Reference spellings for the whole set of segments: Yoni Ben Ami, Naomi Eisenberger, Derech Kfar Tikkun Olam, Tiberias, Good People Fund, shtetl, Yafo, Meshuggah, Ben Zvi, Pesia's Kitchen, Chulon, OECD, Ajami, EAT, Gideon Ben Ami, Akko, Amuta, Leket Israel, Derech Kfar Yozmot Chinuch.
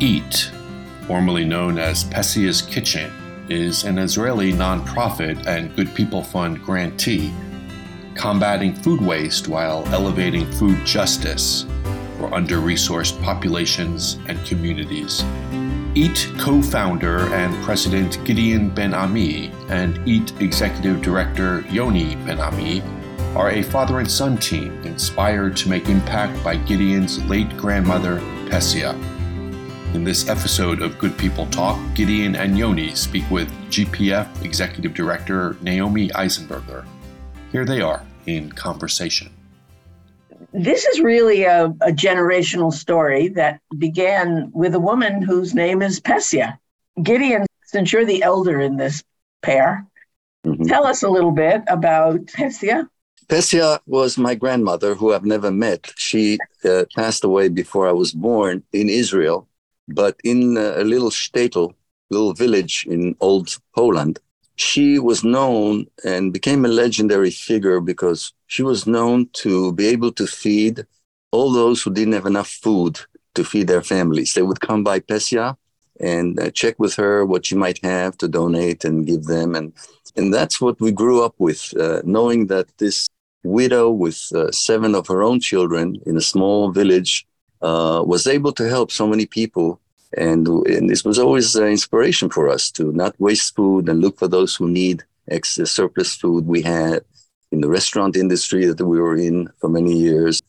EAT, formerly known as Pesia's Kitchen, is an Israeli nonprofit and Good People Fund grantee combating food waste while elevating food justice for under-resourced populations and communities. EAT co-founder and president Gideon Ben Ami and EAT executive director Yoni Ben Ami are a father and son team inspired to make impact by Gideon's late grandmother, Pesia. In this episode of Good People Talk, Gideon and Yoni speak with GPF executive director Naomi Eisenberger. Here they are in conversation. This is really a generational story that began with a woman whose name is Pesia. Gideon, since you're the elder in this pair, tell us a little bit about Pesia. Pesia was my grandmother, who I've never met. She passed away before I was born in Israel, but in a little shtetl, little village in old Poland. She was known and became a legendary figure because she was known to be able to feed all those who didn't have enough food to feed their families. They would come by Pesia and check with her what she might have to donate and give them. And that's what we grew up with, knowing that this widow with seven of her own children in a small village was able to help so many people. And this was always an inspiration for us to not waste food and look for those who need excess surplus food. We had in the restaurant industry that we were in for many years.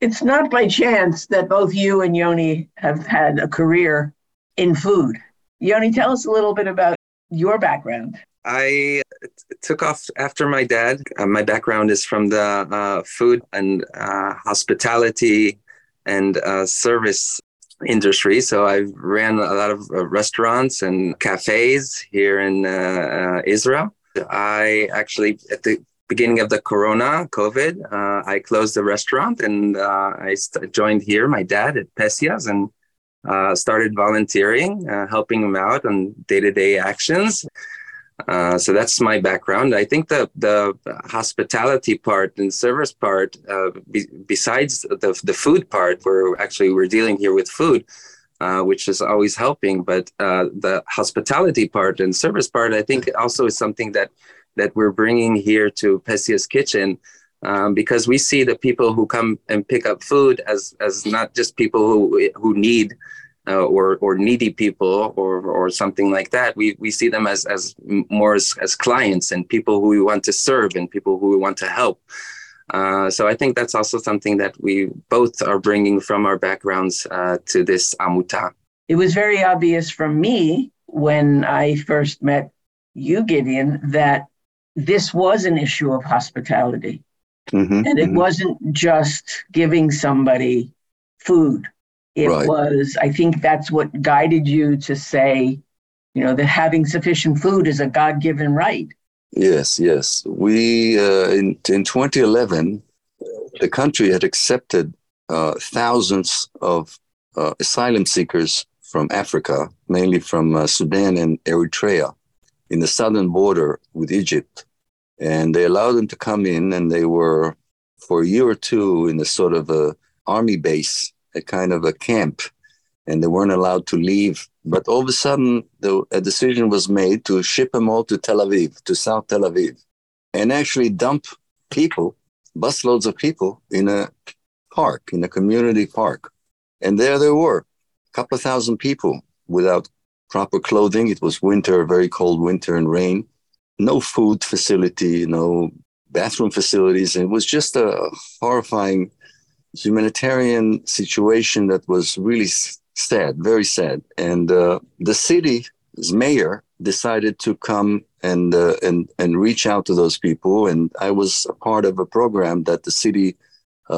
It's not by chance that both you and Yoni have had a career in food. Yoni, tell us a little bit about your background. I took off after my dad. My background is from the food and hospitality and service industry. So I ran a lot of restaurants and cafes here in Israel. I actually, at the beginning of the COVID, I closed the restaurant and I joined here, my dad at Pesia's, and started volunteering, helping him out on day-to-day actions. So that's my background. I think the hospitality part and service part, besides the food part, we're dealing here with food, which is always helping. But the hospitality part and service part, I think also is something that we're bringing here to Pesia's Kitchen, because we see the people who come and pick up food as not just people who need or needy people or something like that. We see them as more as clients and people who we want to serve and people who we want to help. So I think that's also something that we both are bringing from our backgrounds to this Amuta. It was very obvious from me when I first met you, Gideon, that this was an issue of hospitality. And it wasn't just giving somebody food. It right. was, I think that's what guided you to say, you know, that having sufficient food is a God-given right. Yes. We, in 2011, the country had accepted thousands of asylum seekers from Africa, mainly from Sudan and Eritrea, in the southern border with Egypt. And they allowed them to come in, and they were, for a year or two, in a sort of a army base, a kind of a camp, and they weren't allowed to leave. But all of a sudden, a decision was made to ship them all to Tel Aviv, to South Tel Aviv, and actually dump people, busloads of people, in a park, in a community park. And there they were, a couple of thousand people without proper clothing. It was winter, very cold winter and rain. No food facility, no bathroom facilities. It was just a horrifying humanitarian situation that was really sad, very sad. And the city's mayor decided to come and reach out to those people. And I was a part of a program that the city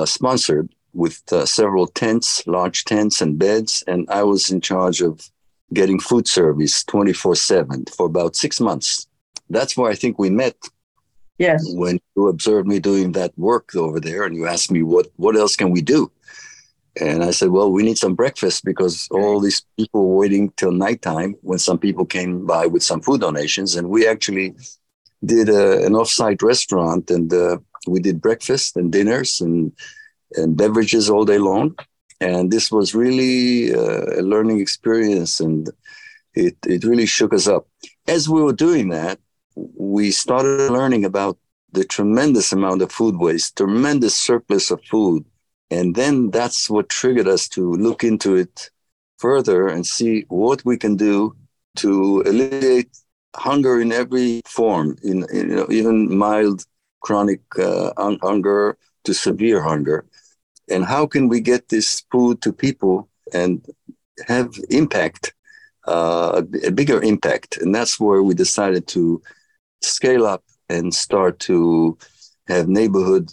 sponsored with several tents, large tents and beds. And I was in charge of getting food service 24/7 for about 6 months. That's where I think we met. Yes. When you observed me doing that work over there and you asked me, what else can we do? And I said, well, we need some breakfast because all these people were waiting till nighttime when some people came by with some food donations. And we actually did an offsite restaurant, and we did breakfast and dinners and beverages all day long. And this was really a learning experience, and it really shook us up. As we were doing that, we started learning about the tremendous amount of food waste, tremendous surplus of food. And then that's what triggered us to look into it further and see what we can do to alleviate hunger in every form, in even mild chronic hunger to severe hunger. And how can we get this food to people and have impact, a bigger impact? And that's where we decided to scale up and start to have neighborhood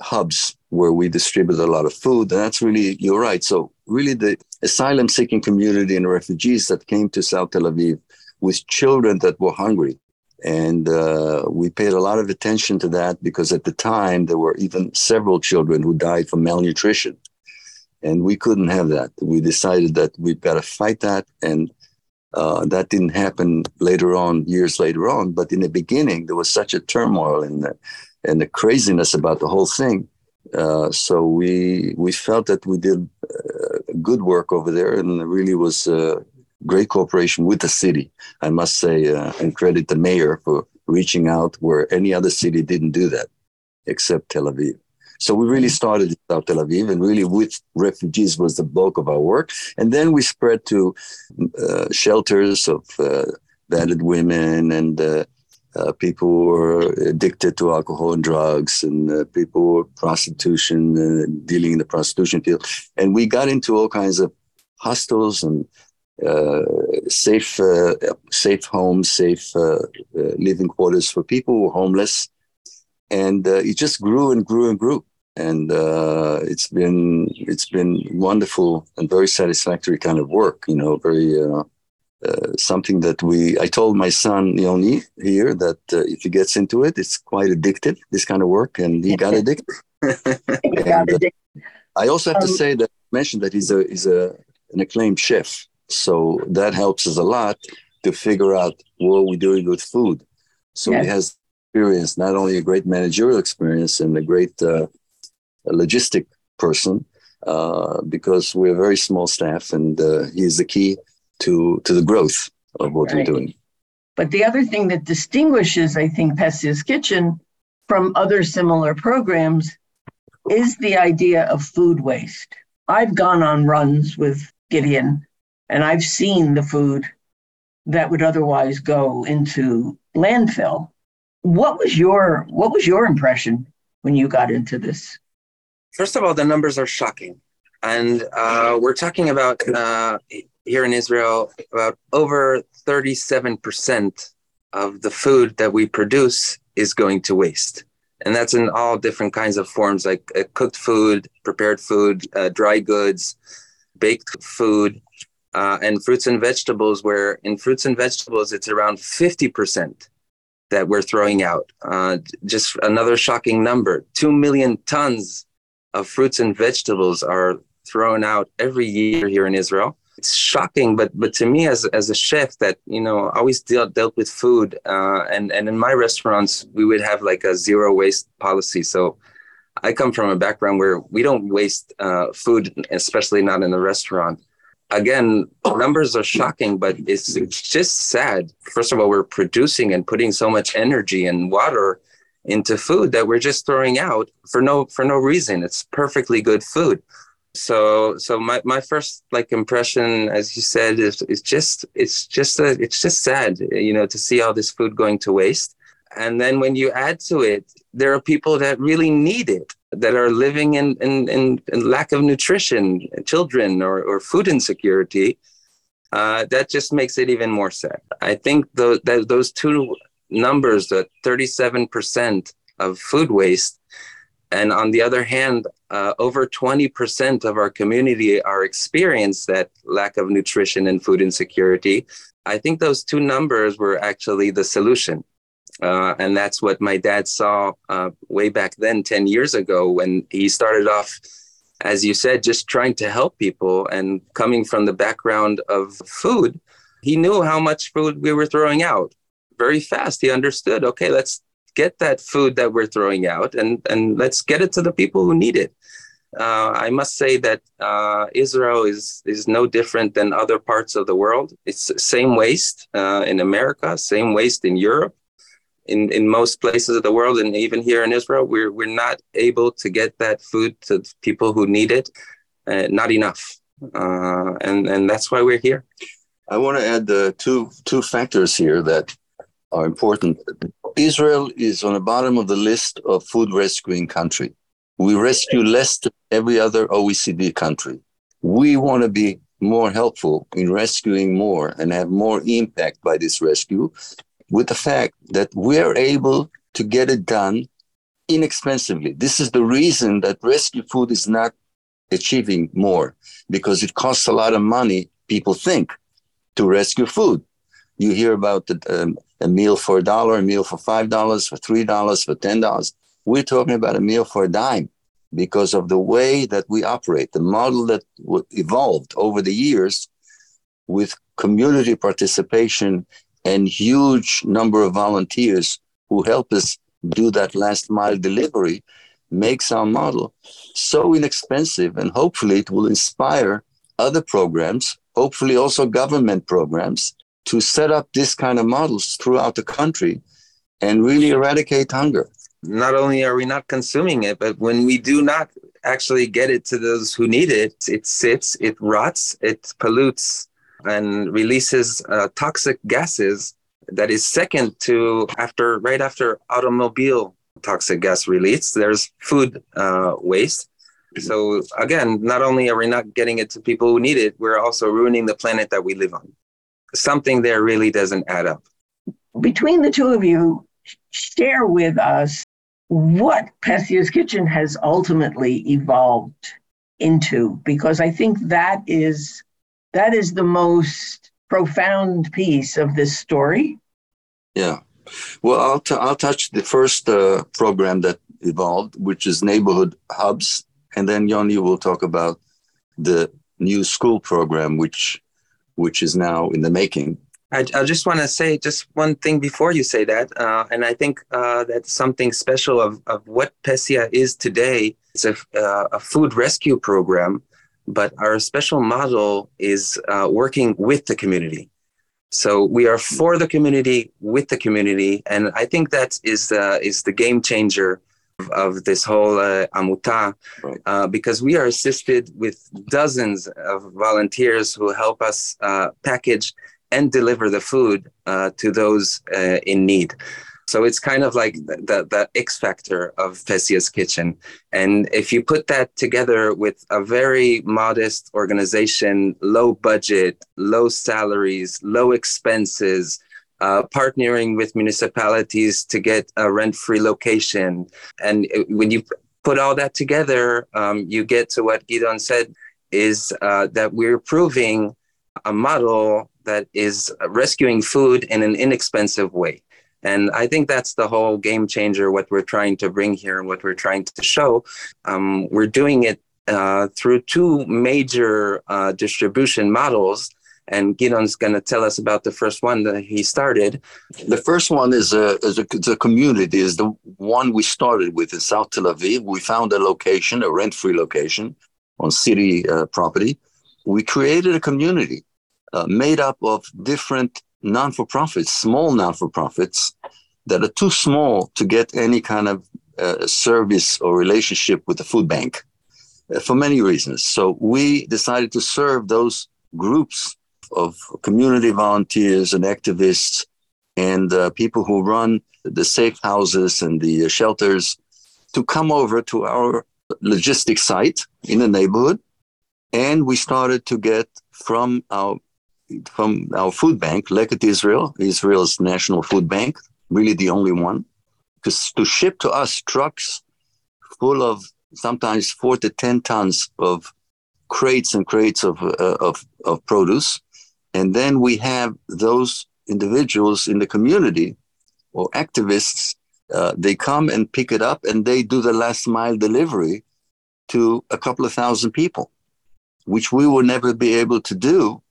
hubs where we distribute a lot of food. And that's really, you're right. So really the asylum-seeking community and refugees that came to South Tel Aviv with children that were hungry. And we paid a lot of attention to that because at the time there were even several children who died from malnutrition. And we couldn't have that. We decided that we've got to fight that. And that didn't happen later on, years later on. But in the beginning, there was such a turmoil and the craziness about the whole thing. So we felt that we did good work over there, and it really was great cooperation with the city, I must say, and credit the mayor for reaching out where any other city didn't do that, except Tel Aviv. So we really started out Tel Aviv, and really with refugees was the bulk of our work. And then we spread to shelters of battered women and people who were addicted to alcohol and drugs, and people who were prostitution, dealing in the prostitution field. And we got into all kinds of hostels and safe homes, safe living quarters for people who were homeless. And it just grew and grew and grew. And it's been wonderful and very satisfactory kind of work, very something that I told my son, Yoni, here, that if he gets into it, it's quite addictive, this kind of work. And he got addicted. I also have to say that, mentioned that he's an acclaimed chef. So that helps us a lot to figure out what we're doing with food. So yes. He has experience, not only a great managerial experience and a great logistic person, because we're a very small staff, and he is the key to the growth of what we're doing. But the other thing that distinguishes, I think, Pesia's Kitchen from other similar programs is the idea of food waste. I've gone on runs with Gideon, and I've seen the food that would otherwise go into landfill. What was your impression when you got into this? First of all, the numbers are shocking. And we're talking about... here in Israel, about over 37% of the food that we produce is going to waste. And that's in all different kinds of forms, like cooked food, prepared food, dry goods, baked food, and fruits and vegetables, where in fruits and vegetables, it's around 50% that we're throwing out. Just another shocking number, 2 million tons of fruits and vegetables are thrown out every year here in Israel. It's shocking, but to me as a chef that, always dealt with food, and in my restaurants, we would have like a zero waste policy. So I come from a background where we don't waste food, especially not in the restaurant. Again, numbers are shocking, but it's just sad. First of all, we're producing and putting so much energy and water into food that we're just throwing out for no reason. It's perfectly good food. So my first impression, as you said, is just sad, to see all this food going to waste. And then when you add to it, there are people that really need it, that are living in lack of nutrition, children or food insecurity. That just makes it even more sad. I think those two numbers, the 37% of food waste, and on the other hand, over 20% of our community are experienced that lack of nutrition and food insecurity. I think those two numbers were actually the solution. And that's what my dad saw way back then, 10 years ago, when he started off, as you said, just trying to help people. And coming from the background of food, he knew how much food we were throwing out. Very fast, he understood, okay, let's get that food that we're throwing out and let's get it to the people who need it. I must say that Israel is no different than other parts of the world. It's same waste in America, same waste in Europe, in most places of the world, and even here in Israel, we're not able to get that food to people who need it, not enough, and that's why we're here. I want to add the two factors here that are important. Israel is on the bottom of the list of food rescuing country. We rescue less than every other OECD country. We want to be more helpful in rescuing more and have more impact by this rescue, with the fact that we're able to get it done inexpensively. This is the reason that rescue food is not achieving more, because it costs a lot of money, people think, to rescue food. You hear about a meal for $1, a meal for $5, for $3, for $10. We're talking about a meal for a dime because of the way that we operate, the model that evolved over the years with community participation and huge number of volunteers who help us do that last mile delivery, makes our model so inexpensive. And hopefully it will inspire other programs, hopefully also government programs, to set up this kind of models throughout the country and really eradicate hunger. Not only are we not consuming it, but when we do not actually get it to those who need it, it sits, it rots, it pollutes and releases toxic gases that is second to right after automobile toxic gas release. There's food waste. So again, not only are we not getting it to people who need it, we're also ruining the planet that we live on. Something there really doesn't add up. Between the two of you, share with us what Pesia's Kitchen has ultimately evolved into, because I think that is the most profound piece of this story. Yeah. Well, I'll touch the first program that evolved, which is Neighborhood Hubs. And then Yoni will talk about the new school program, which is now in the making. I just want to say just one thing before you say that. And I think that's something special of what Pesia is today. It's a food rescue program, but our special model is working with the community. So we are for the community, with the community. And I think that is the game changer of this whole Amuta, right. Because we are assisted with dozens of volunteers who help us package and deliver the food to those in need. So it's kind of like the X factor of Pesia's Kitchen. And if you put that together with a very modest organization, low budget, low salaries, low expenses, partnering with municipalities to get a rent-free location. And when you put all that together, you get to what Gideon said, is that we're proving a model that is rescuing food in an inexpensive way. And I think that's the whole game changer, what we're trying to bring here and what we're trying to show. We're doing it through two major distribution models. And Gideon's going to tell us about the first one that he started. The first one is a community, is the one we started with in South Tel Aviv. We found a location, a rent-free location on city property. We created a community made up of different non-for-profits, small non-for-profits that are too small to get any kind of service or relationship with the food bank for many reasons. So we decided to serve those groups of community volunteers and activists and people who run the safe houses and the shelters to come over to our logistics site in the neighborhood. And we started to get from our food bank, Leket Israel, Israel's national food bank, really the only one, to ship to us trucks full of sometimes 4 to 10 tons of crates and crates of produce. And then we have those individuals in the community or activists, they come and pick it up and they do the last mile delivery to a couple of thousand people, which we will never be able to do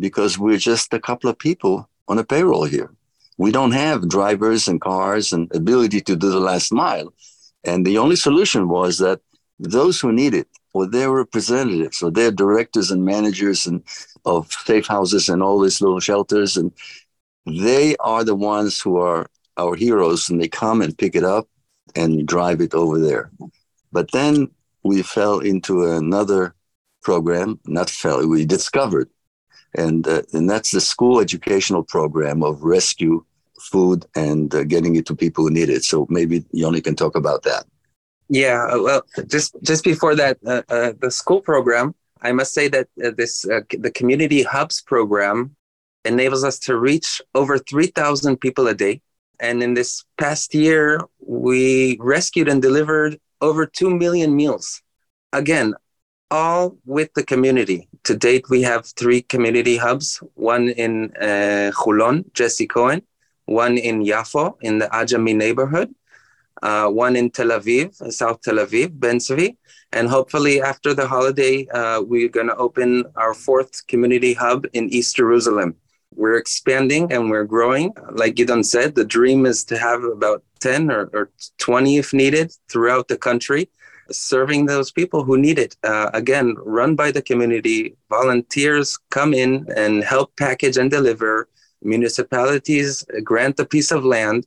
because we're just a couple of people on a payroll here. We don't have drivers and cars and ability to do the last mile. And the only solution was that those who need it, or their representatives, or their directors and managers and of safe houses and all these little shelters, and they are the ones who are our heroes, and they come and pick it up and drive it over there. But then we fell into another program, we discovered, and that's the school educational program of rescue food and getting it to people who need it. So maybe Yoni can talk about that. Yeah, well, just before that, the school program, I must say that the Community Hubs program enables us to reach over 3,000 people a day. And in this past year, we rescued and delivered over 2 million meals. Again, all with the community. To date, we have 3 community hubs, one in Chulon, Jesse Cohen, one in Yafo, in the Ajami neighborhood, one in Tel Aviv, South Tel Aviv, Ben Zvi. And hopefully after the holiday, we're going to open our 4th community hub in East Jerusalem. We're expanding and we're growing. Like Gideon said, the dream is to have about 10 or 20, if needed, throughout the country, serving those people who need it. Again, run by the community. Volunteers come in and help package and deliver. Municipalities grant a piece of land.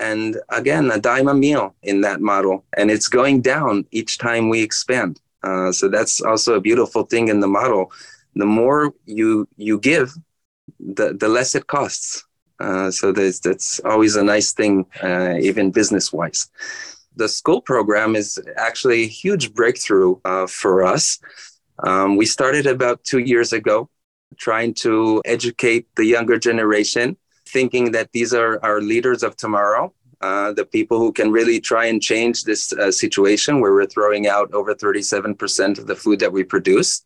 And again, a dime a meal in that model. And it's going down each time we expand. So that's also a beautiful thing in the model. The more you give, the less it costs. So that's always a nice thing, even business-wise. The school program is actually a huge breakthrough for us. We started about 2 years ago trying to educate the younger generation, thinking that these are our leaders of tomorrow, the people who can really try and change this situation where we're throwing out over 37% of the food that we produce.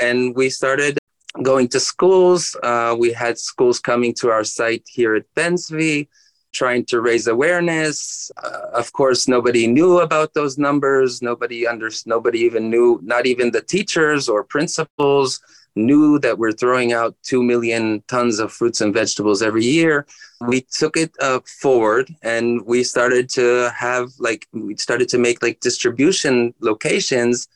And we started going to schools. We had schools coming to our site here at Ben Zvi, trying to raise awareness. Of course, nobody knew about those numbers. Nobody even knew, not even the teachers or principals knew that we're throwing out 2 million tons of fruits and vegetables every year. We took it forward and we started to make distribution locations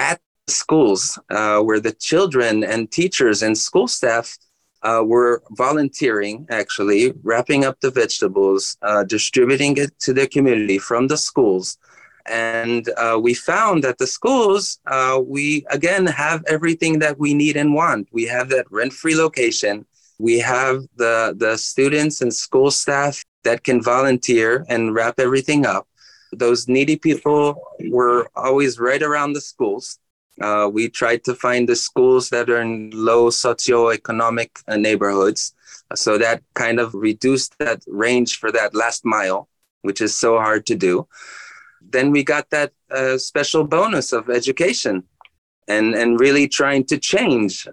at schools where the children and teachers and school staff were volunteering, actually wrapping up the vegetables, distributing it to the community from the schools. And we found that the schools, we again have everything that we need and want. We have that rent-free location. We have the students and school staff that can volunteer and wrap everything up. Those needy people were always right around the schools. We tried to find the schools that are in low socioeconomic neighborhoods. So that kind of reduced that range for that last mile, which is so hard to do. Then we got that special bonus of education and really trying to change.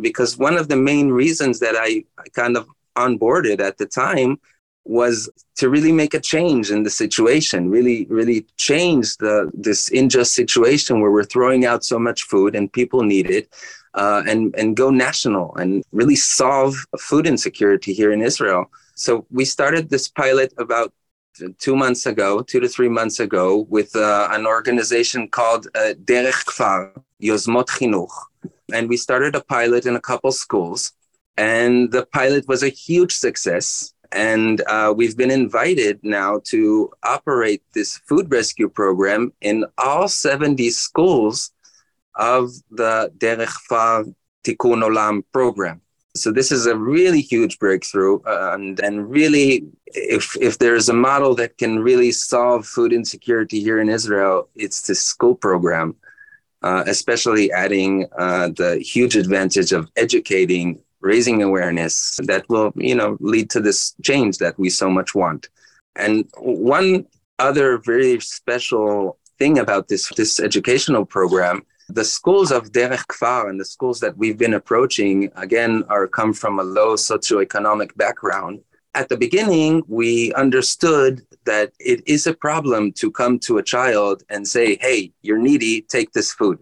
Because one of the main reasons that I kind of onboarded at the time was to really make a change in the situation, really change this unjust situation where we're throwing out so much food and people need it, and go national and really solve food insecurity here in Israel. So we started this pilot about 2 to 3 months ago with an organization called Derech Kfar Yozmot Chinuch. And we started a pilot in a couple schools, and the pilot was a huge success. And we've been invited now to operate this food rescue program in all 70 schools of the Derech Kfar Tikkun Olam program. So this is a really huge breakthrough. And really, if there is a model that can really solve food insecurity here in Israel, it's this school program, especially adding the huge advantage of educating, raising awareness that will, lead to this change that we so much want. And one other very special thing about this educational program, the schools of Derech Kfar and the schools that we've been approaching, again, come from a low socioeconomic background. At the beginning, we understood that it is a problem to come to a child and say, hey, you're needy, take this food.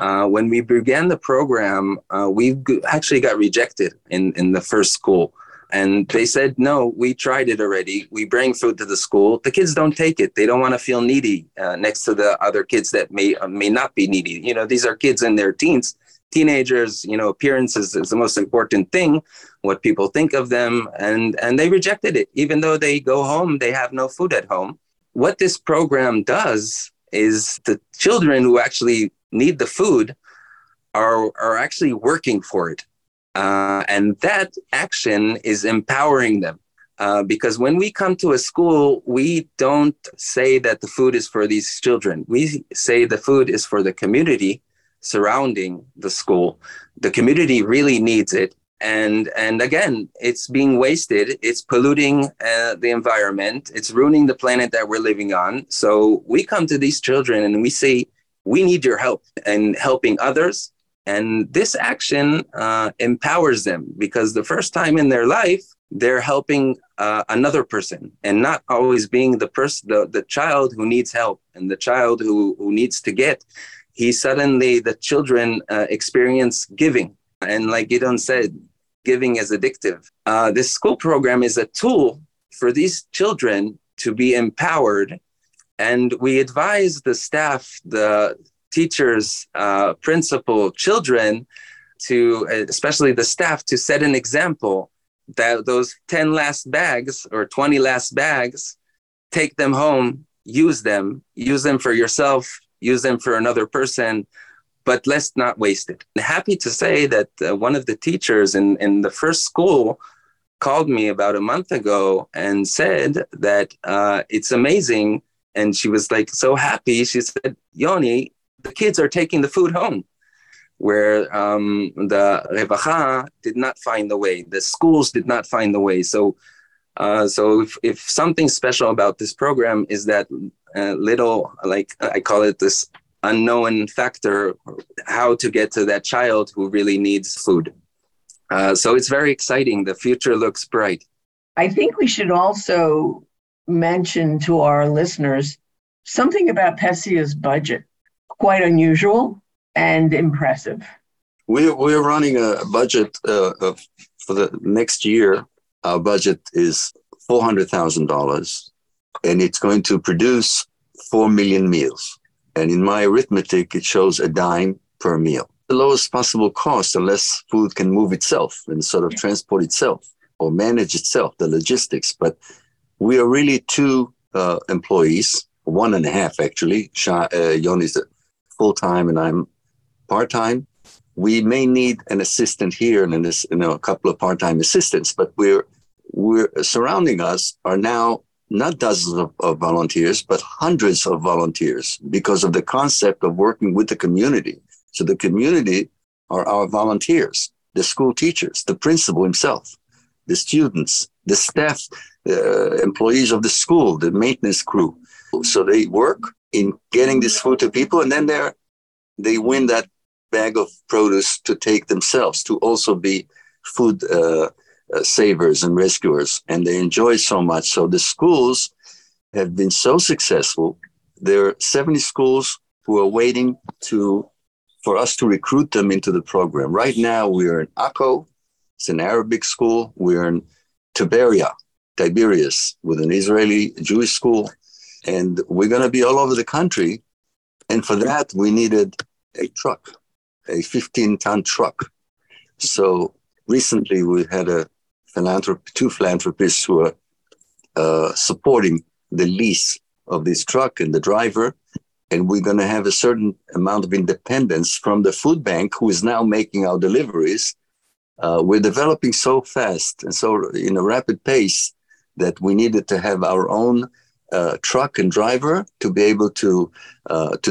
When we began the program, we actually got rejected in the first school. And they said, no, we tried it already. We bring food to the school. The kids don't take it. They don't want to feel needy next to the other kids that may not be needy. You know, these are kids in their teens, teenagers. You know, appearance is the most important thing, what people think of them. And they rejected it. Even though they go home, they have no food at home. What this program does is the children who actually need the food are actually working for it. And that action is empowering them because when we come to a school, we don't say that the food is for these children. We say the food is for the community surrounding the school. The community really needs it. And again, it's being wasted. It's polluting the environment. It's ruining the planet that we're living on. So we come to these children and we say, we need your help in helping others. And this action empowers them because the first time in their life, they're helping another person and not always being the person, the child who needs help and the child who needs to get. The children experience giving. And like Gideon said, giving is addictive. This school program is a tool for these children to be empowered. And we advise the staff, the teachers, principal, children, to especially the staff, to set an example that those 10 last bags or 20 last bags, take them home, use them for yourself, use them for another person, but let's not waste it. I'm happy to say that one of the teachers in the first school called me about a month ago and said that it's amazing. And she was like so happy. She said, Yoni, the kids are taking the food home, where the Revacha did not find the way. The schools did not find the way. So if something special about this program is that little, like I call it this unknown factor, how to get to that child who really needs food. So it's very exciting. The future looks bright. I think we should also mention to our listeners something about Pesia's budget. Quite unusual and impressive. We're running a budget for the next year. Our budget is $400,000, and it's going to produce 4 million meals. And in my arithmetic, it shows a dime per meal. The lowest possible cost, unless food can move itself and sort of transport itself or manage itself, the logistics. But we are really two employees, 1.5 actually. Yoni's full-time and I'm part-time. We may need an assistant here and a couple of part-time assistants, but we're surrounding us are now not dozens of volunteers, but hundreds of volunteers because of the concept of working with the community. So the community are our volunteers, the school teachers, the principal himself, the students, the staff, employees of the school, the maintenance crew. So they work in getting this food to people, and then they win that bag of produce to take themselves, to also be food savers and rescuers. And they enjoy so much. So the schools have been so successful. There are 70 schools who are waiting for us to recruit them into the program. Right now, we are in Akko. It's an Arabic school. We're in Tiberias, with an Israeli Jewish school. And we're going to be all over the country. And for that, we needed a truck, a 15-ton truck. So recently we had two philanthropists who are supporting the lease of this truck and the driver. And we're going to have a certain amount of independence from the food bank, who is now making our deliveries. We're developing so fast and so in a rapid pace that we needed to have our own truck and driver to be able to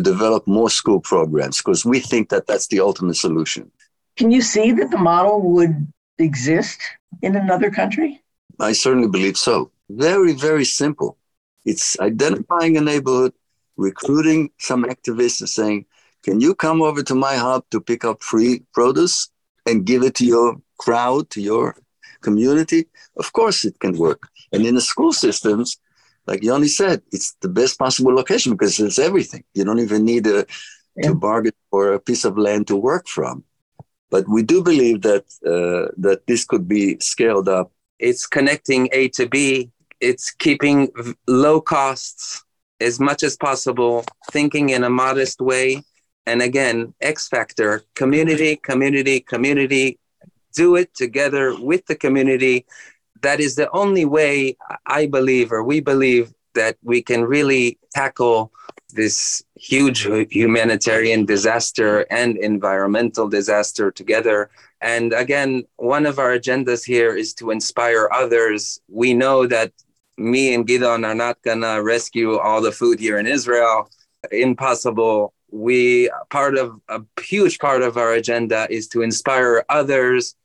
develop more school programs, because we think that that's the ultimate solution. Can you see that the model would exist in another country? I certainly believe so. Very, very simple. It's identifying a neighborhood, recruiting some activists and saying, can you come over to my hub to pick up free produce and give it to your crowd, to your community? Of course it can work. And in the school systems, like Yoni said, it's the best possible location because it's everything. You don't even need to bargain for a piece of land to work from. But we do believe that this could be scaled up It's connecting A to B. It's keeping low costs as much as possible, thinking in a modest way. And again, X factor, community. Do it together with the community. That is the only way I believe, or we believe, that we can really tackle this huge humanitarian disaster and environmental disaster together. And again, one of our agendas here is to inspire others. We know that me and Gideon are not gonna rescue all the food here in Israel. Impossible. A huge part of our agenda is to inspire others,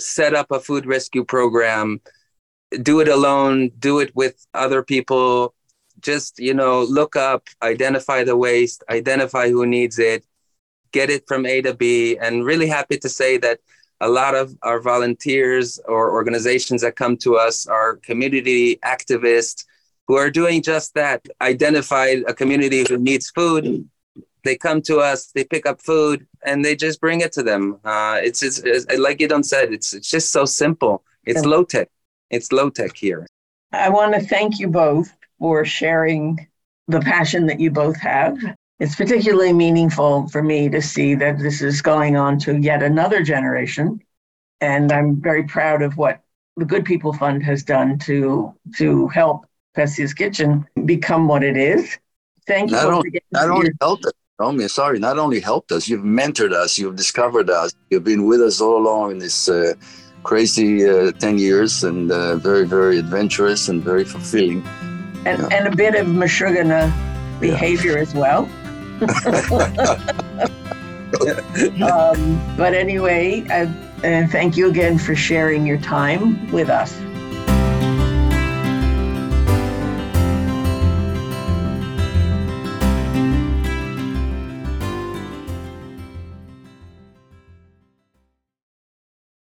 set up a food rescue program, do it alone, do it with other people. Just, look up, identify the waste, identify who needs it, get it from A to B. And really happy to say that a lot of our volunteers or organizations that come to us are community activists who are doing just that, identified a community who needs food. They come to us, they pick up food, and they just bring it to them. It's like Gideon said, it's just so simple. It's low tech. It's low tech here. I want to thank you both for sharing the passion that you both have. It's particularly meaningful for me to see that this is going on to yet another generation. And I'm very proud of what the Good People Fund has done to help Pesia's Kitchen become what it is. Thank you. Not only helped us, you've mentored us, you've discovered us, you've been with us all along in this crazy 10 years, and very, very adventurous and very fulfilling. And a bit of Meshuggah behavior as well. But anyway, thank you again for sharing your time with us.